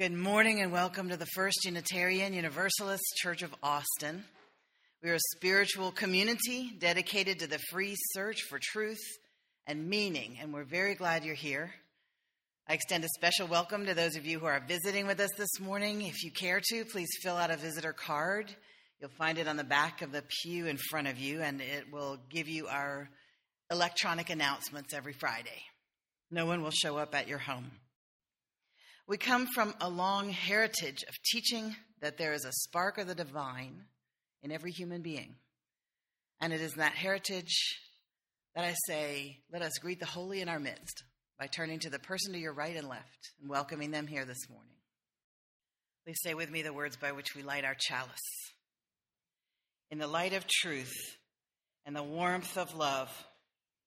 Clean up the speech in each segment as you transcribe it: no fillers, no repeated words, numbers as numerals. Good morning and welcome to the First Unitarian Universalist Church of Austin. We are a spiritual community dedicated to the free search for truth and meaning, and we're very glad you're here. I extend a special welcome to those of you who are visiting with us this morning. If you care to, please fill out a visitor card. You'll find it on the back of the pew in front of you, and it will give you our electronic announcements every Friday. No one will show up at your home. We come from a long heritage of teaching that there is a spark of the divine in every human being. And it is that heritage that I say, let us greet the holy in our midst by turning to the person to your right and left and welcoming them here this morning. Please say with me the words by which we light our chalice. In the light of truth and the warmth of love,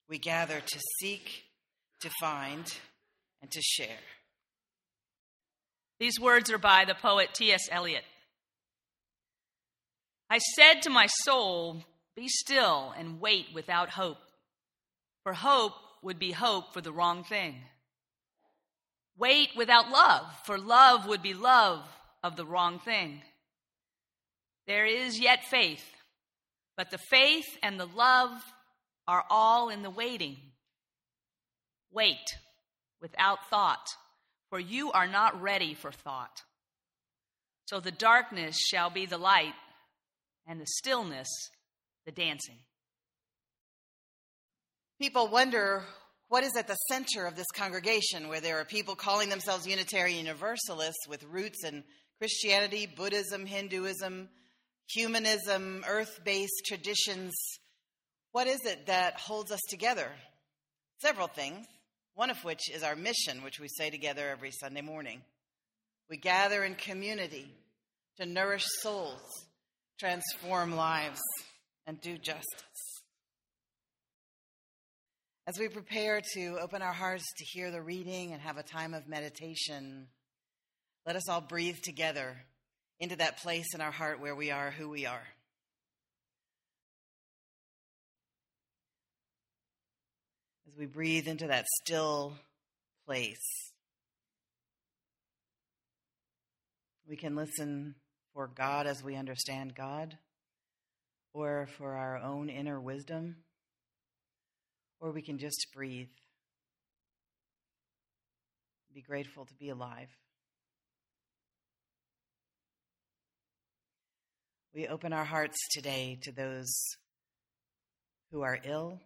we gather to seek, to find, and to share. These words are by the poet T.S. Eliot. I said to my soul, be still and wait without hope, for hope would be hope for the wrong thing. Wait without love, for love would be love of the wrong thing. There is yet faith, but the faith and the love are all in the waiting. Wait without thought, for you are not ready for thought. So the darkness shall be the light, and the stillness the dancing. People wonder what is at the center of this congregation, where there are people calling themselves Unitarian Universalists with roots in Christianity, Buddhism, Hinduism, humanism, earth-based traditions. What is it that holds us together? Several things. One of which is our mission, which we say together every Sunday morning. We gather in community to nourish souls, transform lives, and do justice. As we prepare to open our hearts to hear the reading and have a time of meditation, let us all breathe together into that place in our heart where we are who we are. As we breathe into that still place, we can listen for God as we understand God, or for our own inner wisdom, or we can just breathe. Be grateful to be alive. We open our hearts today to those who are ill,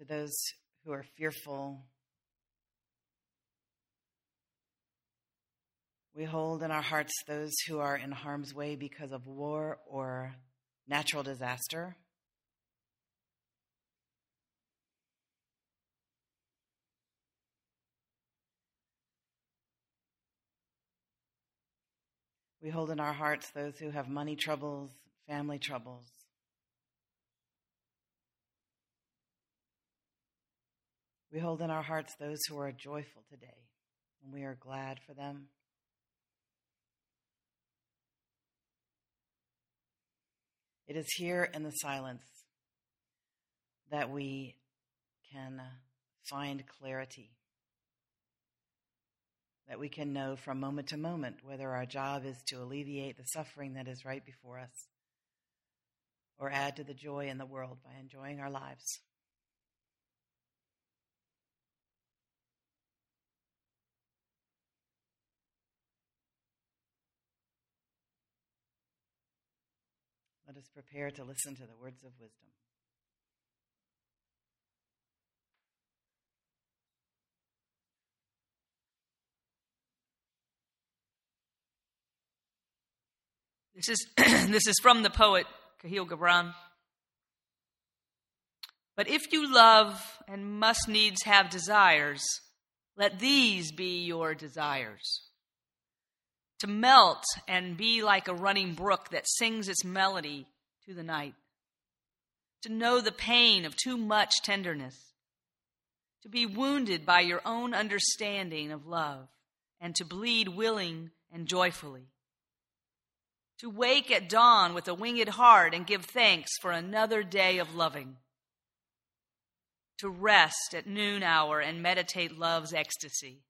to those who are fearful. We hold in our hearts those who are in harm's way because of war or natural disaster. We hold in our hearts those who have money troubles, family troubles. We hold in our hearts those who are joyful today, and we are glad for them. It is here in the silence that we can find clarity, that we can know from moment to moment whether our job is to alleviate the suffering that is right before us or add to the joy in the world by enjoying our lives. Let us prepare to listen to the words of wisdom. This is from the poet Khalil Gibran. But if you love and must needs have desires, let these be your desires. To melt and be like a running brook that sings its melody to the night. To know the pain of too much tenderness. To be wounded by your own understanding of love and to bleed willing and joyfully. To wake at dawn with a winged heart and give thanks for another day of loving. To rest at noon hour and meditate love's ecstasy.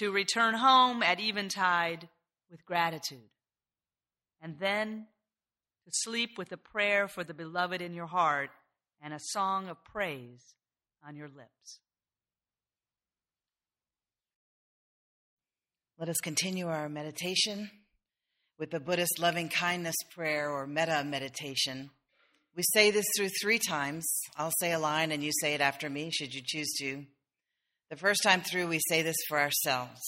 to return home at eventide with gratitude, and then to sleep with a prayer for the beloved in your heart and a song of praise on your lips. Let us continue our meditation with the Buddhist loving kindness prayer or metta meditation. We say this through three times. I'll say a line and you say it after me, should you choose to. The first time through, we say this for ourselves.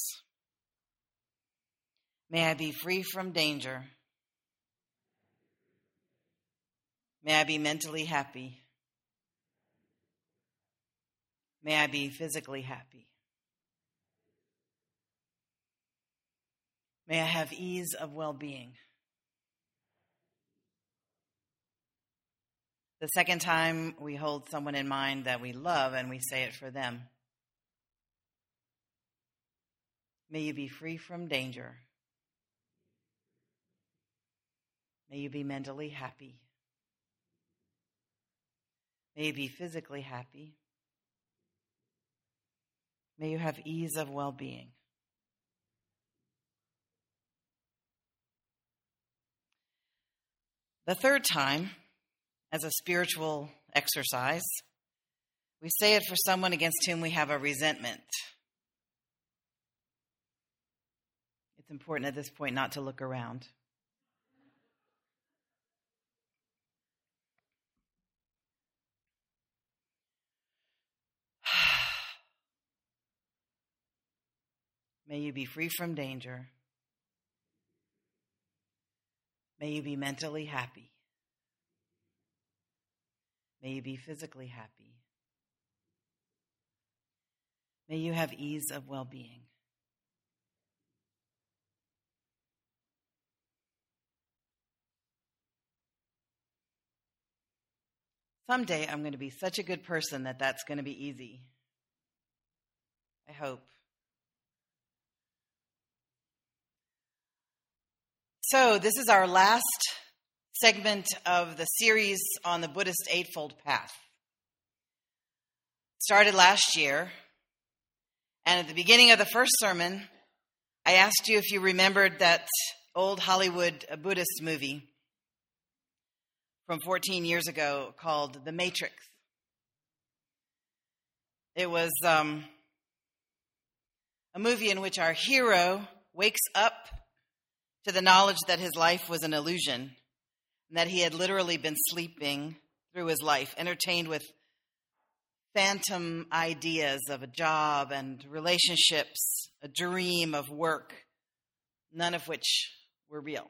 May I be free from danger. May I be mentally happy. May I be physically happy. May I have ease of well-being. The second time, we hold someone in mind that we love and we say it for them. May you be free from danger. May you be mentally happy. May you be physically happy. May you have ease of well-being. The third time, as a spiritual exercise, we say it for someone against whom we have a resentment. It's important at this point not to look around. May you be free from danger. May you be mentally happy. May you be physically happy. May you have ease of well-being. Someday I'm going to be such a good person that that's going to be easy. I hope. So this is our last segment of the series on the Buddhist Eightfold Path. Started last year, and at the beginning of the first sermon, I asked you if you remembered that old Hollywood Buddhist movie from 14 years ago called The Matrix. It was a movie in which our hero wakes up to the knowledge that his life was an illusion, that he had literally been sleeping through his life, entertained with phantom ideas of a job and relationships, a dream of work, none of which were real.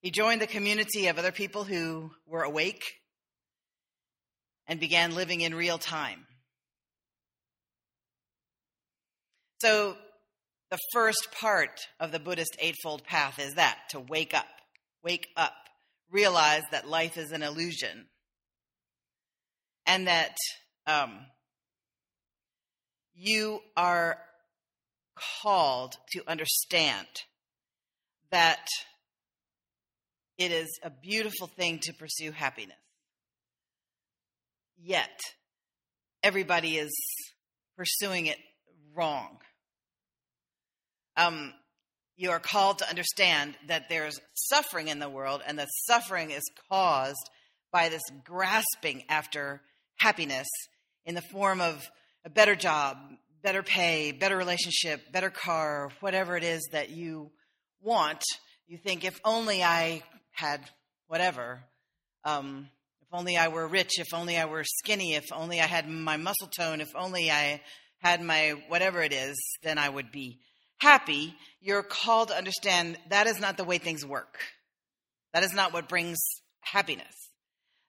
He joined the community of other people who were awake and began living in real time. So the first part of the Buddhist Eightfold Path is that, to wake up, realize that life is an illusion, and that you are called to understand that it is a beautiful thing to pursue happiness. Yet, everybody is pursuing it wrong. You are called to understand that there's suffering in the world, and that suffering is caused by this grasping after happiness in the form of a better job, better pay, better relationship, better car, whatever it is that you want. You think, if only I had whatever, if only I were rich, if only I were skinny, if only I had my muscle tone, if only I had my whatever it is, then I would be happy. You're called to understand that is not the way things work. That is not what brings happiness.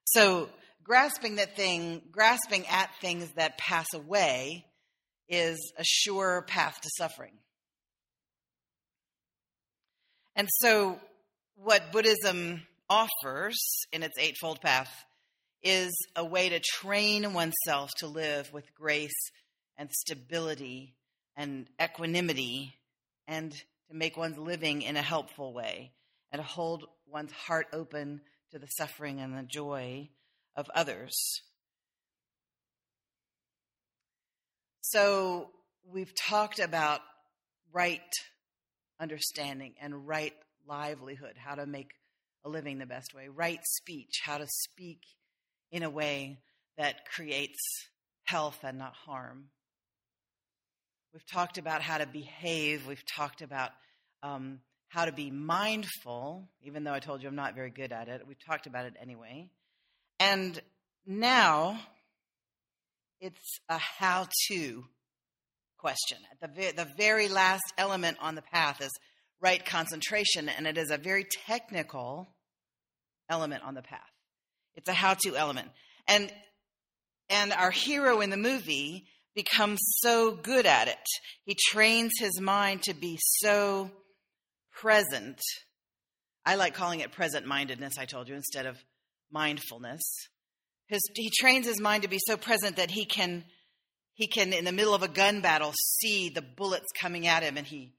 So grasping at things that pass away is a sure path to suffering. And so what Buddhism offers in its Eightfold Path is a way to train oneself to live with grace and stability and equanimity, and to make one's living in a helpful way, and to hold one's heart open to the suffering and the joy of others. So We've talked about right understanding and right livelihood, how to make a living the best way, right speech, how to speak in a way that creates health and not harm. We've talked about how to behave. We've talked about how to be mindful, even though I told you I'm not very good at it. We've talked about it anyway. And now it's a how-to question. The very last element on the path is right concentration, and it is a very technical element on the path. It's a how-to element. And our hero in the movie becomes so good at it. He trains his mind to be so present. I like calling it present-mindedness, I told you, instead of mindfulness. He trains his mind to be so present that he can, in the middle of a gun battle, see the bullets coming at him, and he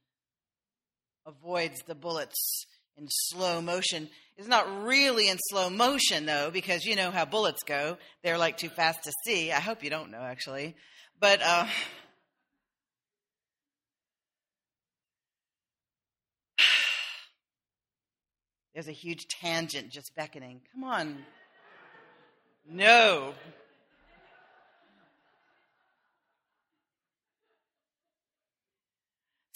avoids the bullets in slow motion. It's not really in slow motion, though, because you know how bullets go. They're like too fast to see. I hope you don't know, actually. But there's a huge tangent just beckoning. Come on. No.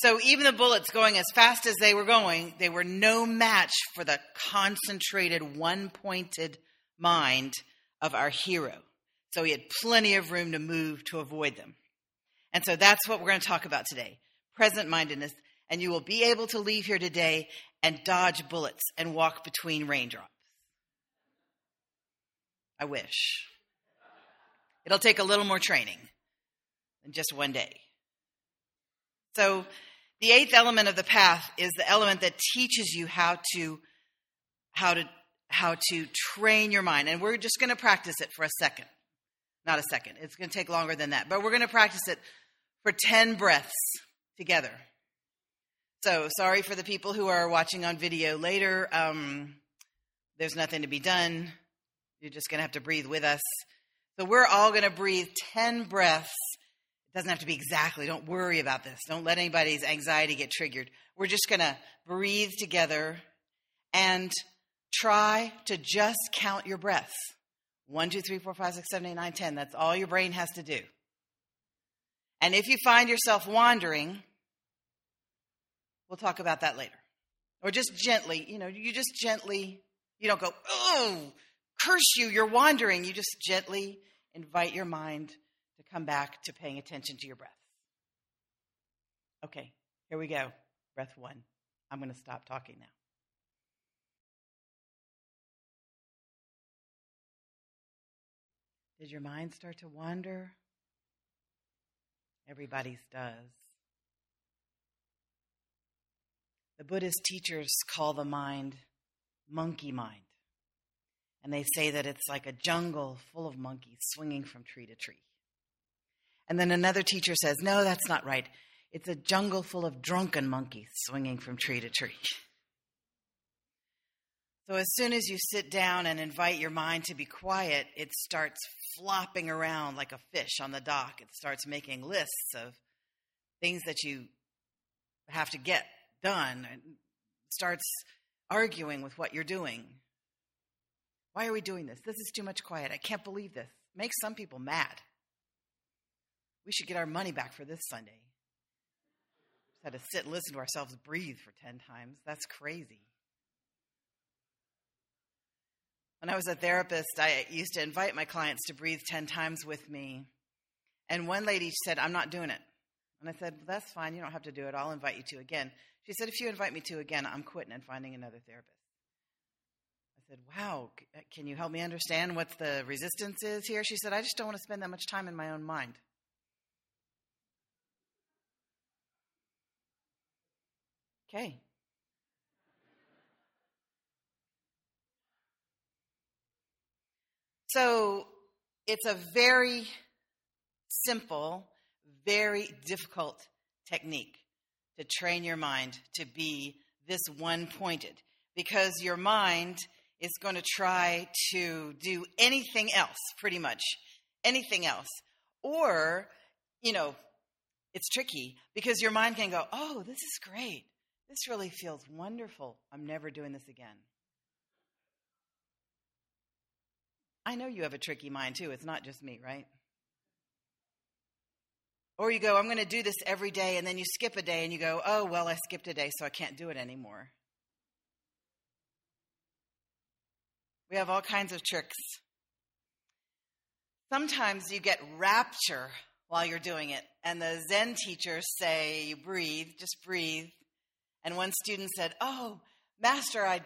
So even the bullets going as fast as they were going, they were no match for the concentrated, one-pointed mind of our hero. So he had plenty of room to move to avoid them. And so that's what we're going to talk about today, present-mindedness. And you will be able to leave here today and dodge bullets and walk between raindrops. I wish. It'll take a little more training than just one day. So the eighth element of the path is the element that teaches you how to train your mind. And we're just going to practice it for a second. Not a second. It's going to take longer than that. But we're going to practice it for 10 breaths together. So sorry for the people who are watching on video later. There's nothing to be done. You're just going to have to breathe with us. So we're all going to breathe 10 breaths. Doesn't have to be exactly. Don't worry about this. Don't let anybody's anxiety get triggered. We're just going to breathe together and try to just count your breaths. 1, 2, 3, 4, 5, 6, 7, 8, 9, 10. That's all your brain has to do. And if you find yourself wandering, we'll talk about that later. Or just gently, you don't go, oh, curse you, you're wandering. You just gently invite your mind to come back to paying attention to your breath. Okay, here we go. Breath one. I'm going to stop talking now. Did your mind start to wander? Everybody's does. The Buddhist teachers call the mind monkey mind. And they say that it's like a jungle full of monkeys swinging from tree to tree. And then another teacher says, no, that's not right. It's a jungle full of drunken monkeys swinging from tree to tree. So as soon as you sit down and invite your mind to be quiet, it starts flopping around like a fish on the dock. It starts making lists of things that you have to get done. It starts arguing with what you're doing. Why are we doing this? This is too much quiet. I can't believe this. It makes some people mad. We should get our money back for this Sunday. Just had to sit and listen to ourselves breathe for 10 times. That's crazy. When I was a therapist, I used to invite my clients to breathe 10 times with me. And one lady said, I'm not doing it. And I said, well, that's fine. You don't have to do it. I'll invite you to again. She said, if you invite me to again, I'm quitting and finding another therapist. I said, wow, can you help me understand what the resistance is here? She said, I just don't want to spend that much time in my own mind. Okay. So it's a very simple, very difficult technique to train your mind to be this one-pointed, because your mind is going to try to do anything else, pretty much, anything else. Or, it's tricky because your mind can go, oh, this is great. This really feels wonderful. I'm never doing this again. I know you have a tricky mind too. It's not just me, right? Or you go, I'm going to do this every day, and then you skip a day and you go, oh, well, I skipped a day, so I can't do it anymore. We have all kinds of tricks. Sometimes you get rapture while you're doing it, and the Zen teachers say, you breathe, just breathe. And one student said, oh, Master, I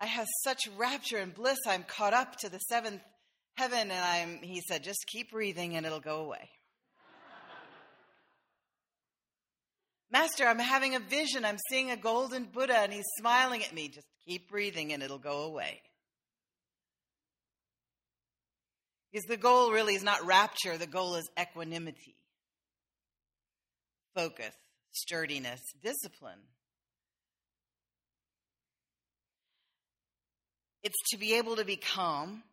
have such rapture and bliss, I'm caught up to the seventh heaven, and he said, just keep breathing and it'll go away. Master, I'm having a vision, I'm seeing a golden Buddha, and he's smiling at me, just keep breathing and it'll go away. Because the goal really is not rapture, the goal is equanimity, focus, sturdiness, discipline. It's to be able to be calm,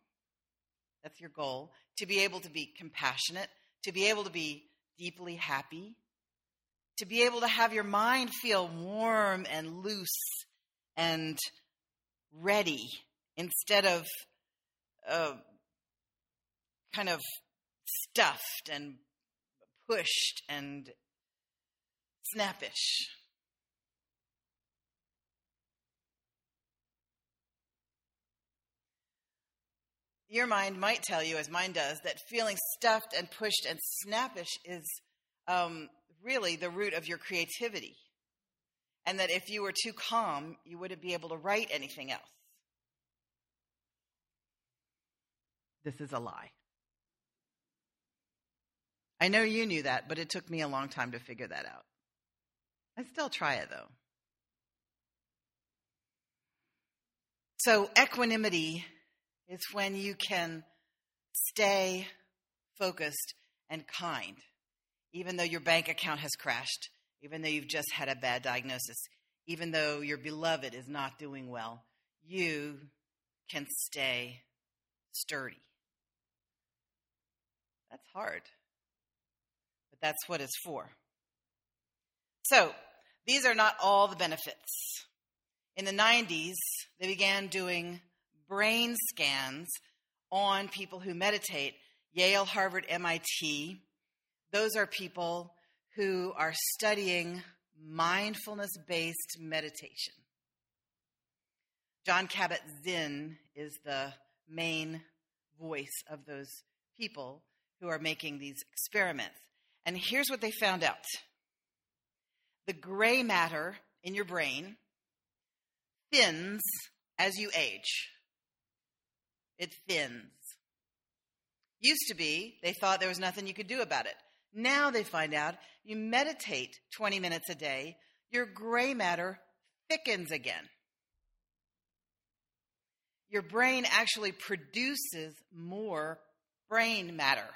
that's your goal, to be able to be compassionate, to be able to be deeply happy, to be able to have your mind feel warm and loose and ready instead of kind of stuffed and pushed and snappish. Your mind might tell you, as mine does, that feeling stuffed and pushed and snappish is really the root of your creativity. And that if you were too calm, you wouldn't be able to write anything else. This is a lie. I know you knew that, but it took me a long time to figure that out. I still try it, though. So equanimity is when you can stay focused and kind, even though your bank account has crashed, even though you've just had a bad diagnosis, even though your beloved is not doing well, you can stay sturdy. That's hard. That's what it's for. So these are not all the benefits. In the 90s, they began doing brain scans on people who meditate, Yale, Harvard, MIT. Those are people who are studying mindfulness-based meditation. Jon Kabat-Zinn is the main voice of those people who are making these experiments. And here's what they found out. The gray matter in your brain thins as you age. It thins. Used to be, they thought there was nothing you could do about it. Now they find out you meditate 20 minutes a day, your gray matter thickens again. Your brain actually produces more brain matter.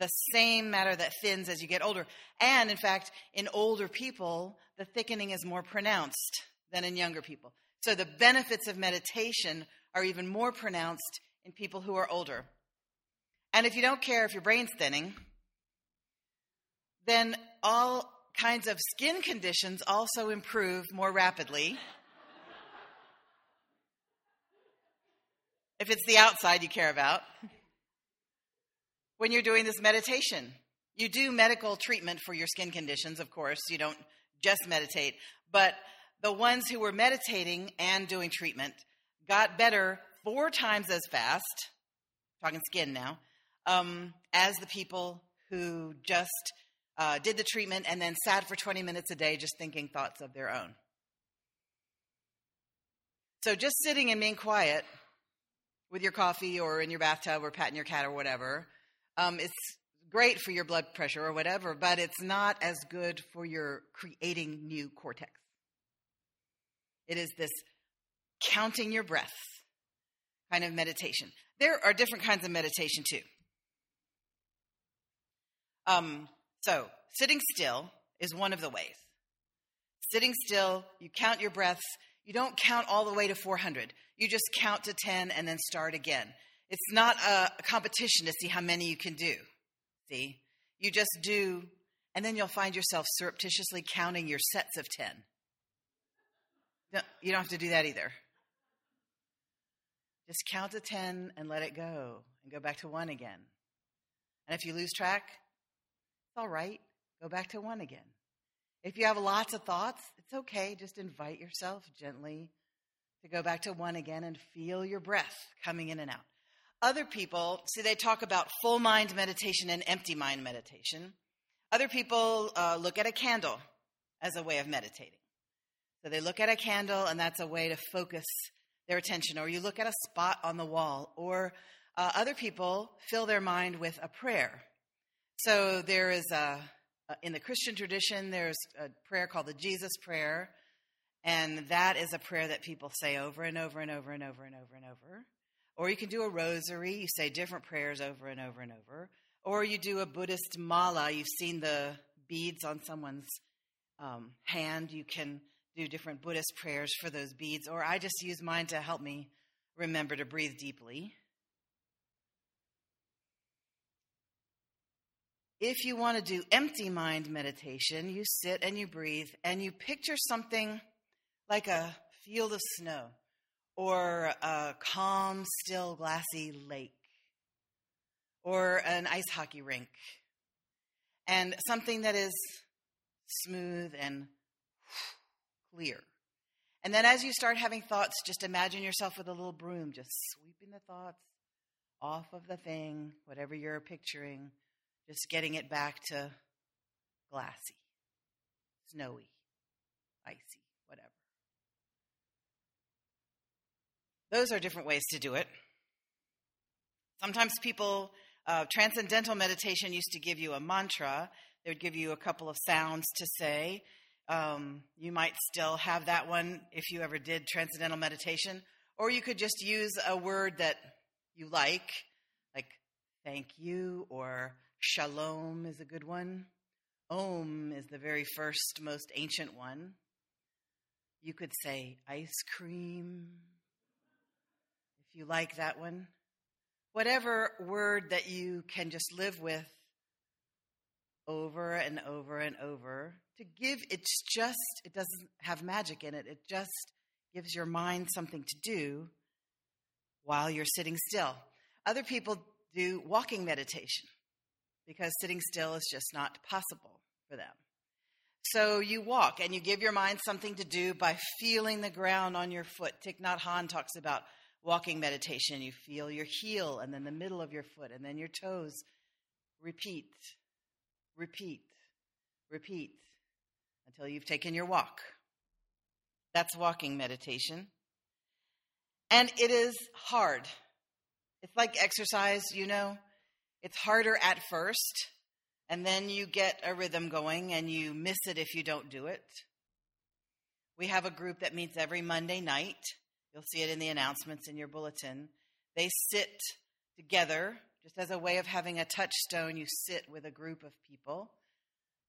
The same matter that thins as you get older. And, in fact, in older people, the thickening is more pronounced than in younger people. So the benefits of meditation are even more pronounced in people who are older. And if you don't care if your brain's thinning, then all kinds of skin conditions also improve more rapidly. If it's the outside you care about. When you're doing this meditation, you do medical treatment for your skin conditions, of course. You don't just meditate. But the ones who were meditating and doing treatment got better 4 times as fast, talking skin now, as the people who just did the treatment and then sat for 20 minutes a day just thinking thoughts of their own. So just sitting and being quiet with your coffee or in your bathtub or patting your cat or whatever, it's great for your blood pressure or whatever, but it's not as good for your creating new cortex. It is this counting your breath kind of meditation. There are different kinds of meditation too. So sitting still is one of the ways. Sitting still, you count your breaths. You don't count all the way to 400. You just count to 10 and then start again. It's not a competition to see how many you can do, see? You just do and then you'll find yourself surreptitiously counting your sets of 10. No, you don't have to do that either. Just count to 10 and let it go, and go back to 1 again. And if you lose track, it's all right. Go back to 1 again. If you have lots of thoughts, it's okay. Just invite yourself gently to go back to 1 again and feel your breath coming in and out. Other people, see, they talk about full mind meditation and empty mind meditation. Other people look at a candle as a way of meditating. So they look at a candle, and that's a way to focus their attention. Or you look at a spot on the wall. Or other people fill their mind with a prayer. So there is in the Christian tradition, there's a prayer called the Jesus Prayer. And that is a prayer that people say over and over and over and over and over and over. Or you can do a rosary. You say different prayers over and over and over. Or you do a Buddhist mala. You've seen the beads on someone's hand. You can do different Buddhist prayers for those beads. Or I just use mine to help me remember to breathe deeply. If you want to do empty mind meditation, you sit and you breathe and you picture something like a field of snow or a calm, still, glassy lake or an ice hockey rink, and something that is smooth and clear. And then as you start having thoughts, just imagine yourself with a little broom, just sweeping the thoughts off of the thing, whatever you're picturing. Just getting it back to glassy, snowy, icy, whatever. Those are different ways to do it. Sometimes people, transcendental meditation used to give you a mantra. They would give you a couple of sounds to say. You might still have that one if you ever did transcendental meditation. Or you could just use a word that you like thank you, or shalom is a good one. Om is the very first, most ancient one. You could say ice cream, if you like that one. Whatever word that you can just live with over and over and over to give, it doesn't have magic in it. It just gives your mind something to do while you're sitting still. Other people do walking meditation, because sitting still is just not possible for them. So you walk, and you give your mind something to do by feeling the ground on your foot. Thich Nhat Hanh talks about walking meditation. You feel your heel, and then the middle of your foot, and then your toes. Repeat, repeat, repeat, until you've taken your walk. That's walking meditation. And it is hard. It's like exercise, you know. It's harder at first, and then you get a rhythm going, and you miss it if you don't do it. We have a group that meets every Monday night. You'll see it in the announcements in your bulletin. They sit together just as a way of having a touchstone. You sit with a group of people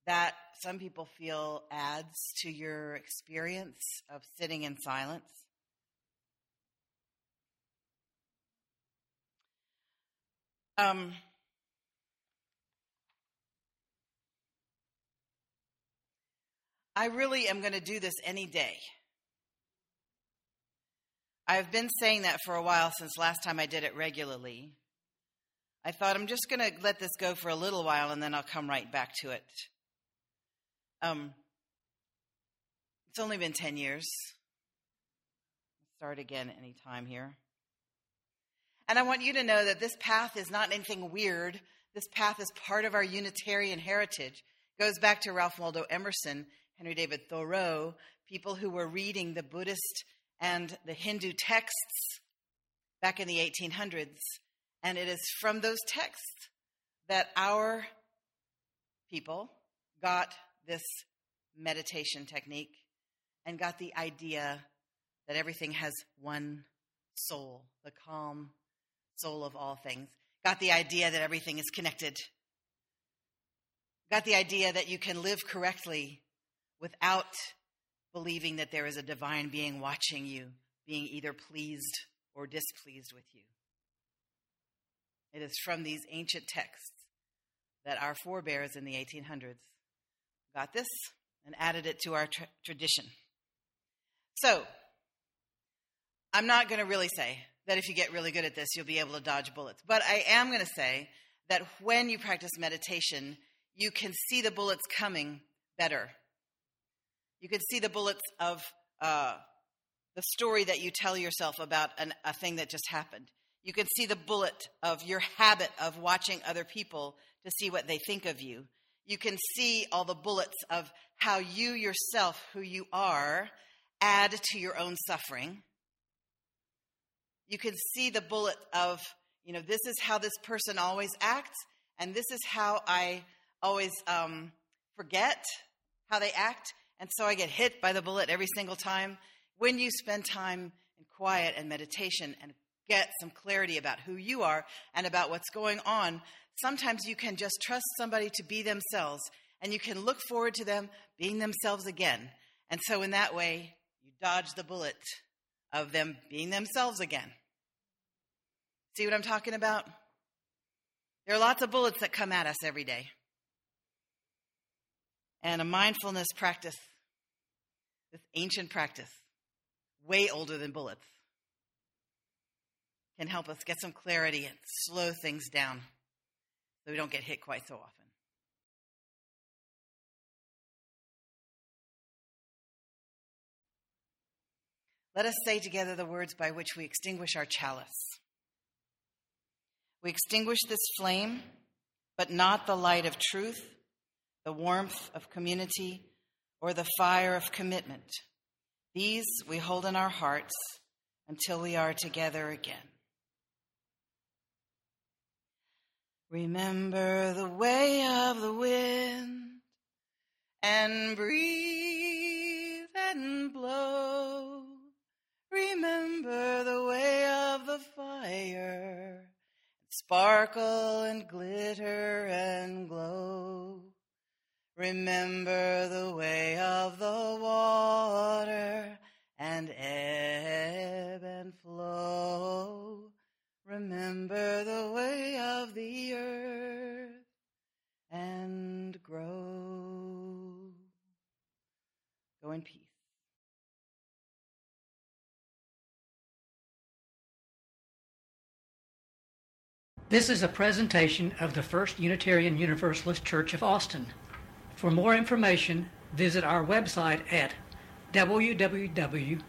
that some people feel adds to your experience of sitting in silence. I really am going to do this any day. I've been saying that for a while since last time I did it regularly. I thought I'm just going to let this go for a little while and then I'll come right back to it. It's only been 10 years. I'll start again any time here. And I want you to know that this path is not anything weird. This path is part of our Unitarian heritage. Goes back to Ralph Waldo Emerson, Henry David Thoreau, people who were reading the Buddhist and the Hindu texts back in the 1800s. And it is from those texts that our people got this meditation technique and got the idea that everything has one soul, the calm soul of all things, got the idea that everything is connected, got the idea that you can live correctly without believing that there is a divine being watching you, being either pleased or displeased with you. It is from these ancient texts that our forebears in the 1800s got this and added it to our tradition. So I'm not going to really say that if you get really good at this, you'll be able to dodge bullets. But I am going to say that when you practice meditation, you can see the bullets coming better. You can see the bullets of the story that you tell yourself about a thing that just happened. You can see the bullet of your habit of watching other people to see what they think of you. You can see all the bullets of how you yourself, who you are, add to your own suffering. You can see the bullet of, you know, this is how this person always acts, and this is how I always forget how they act, and so I get hit by the bullet every single time. When you spend time in quiet and meditation and get some clarity about who you are and about what's going on, sometimes you can just trust somebody to be themselves, and you can look forward to them being themselves again. And so in that way, you dodge the bullet of them being themselves again. See what I'm talking about? There are lots of bullets that come at us every day. And a mindfulness practice, this ancient practice, way older than bullets, can help us get some clarity and slow things down so we don't get hit quite so often. Let us say together the words by which we extinguish our chalice. We extinguish this flame, but not the light of truth, the warmth of community, or the fire of commitment. These we hold in our hearts until we are together again. Remember the way of the wind, and breathe and blow. Remember the way of the fire, sparkle and glitter and glow. Remember the way of the water, and ebb and flow. Remember the way of the earth, and grow. Go in peace. This is a presentation of the First Unitarian Universalist Church of Austin. For more information, visit our website at www.austinuu.org.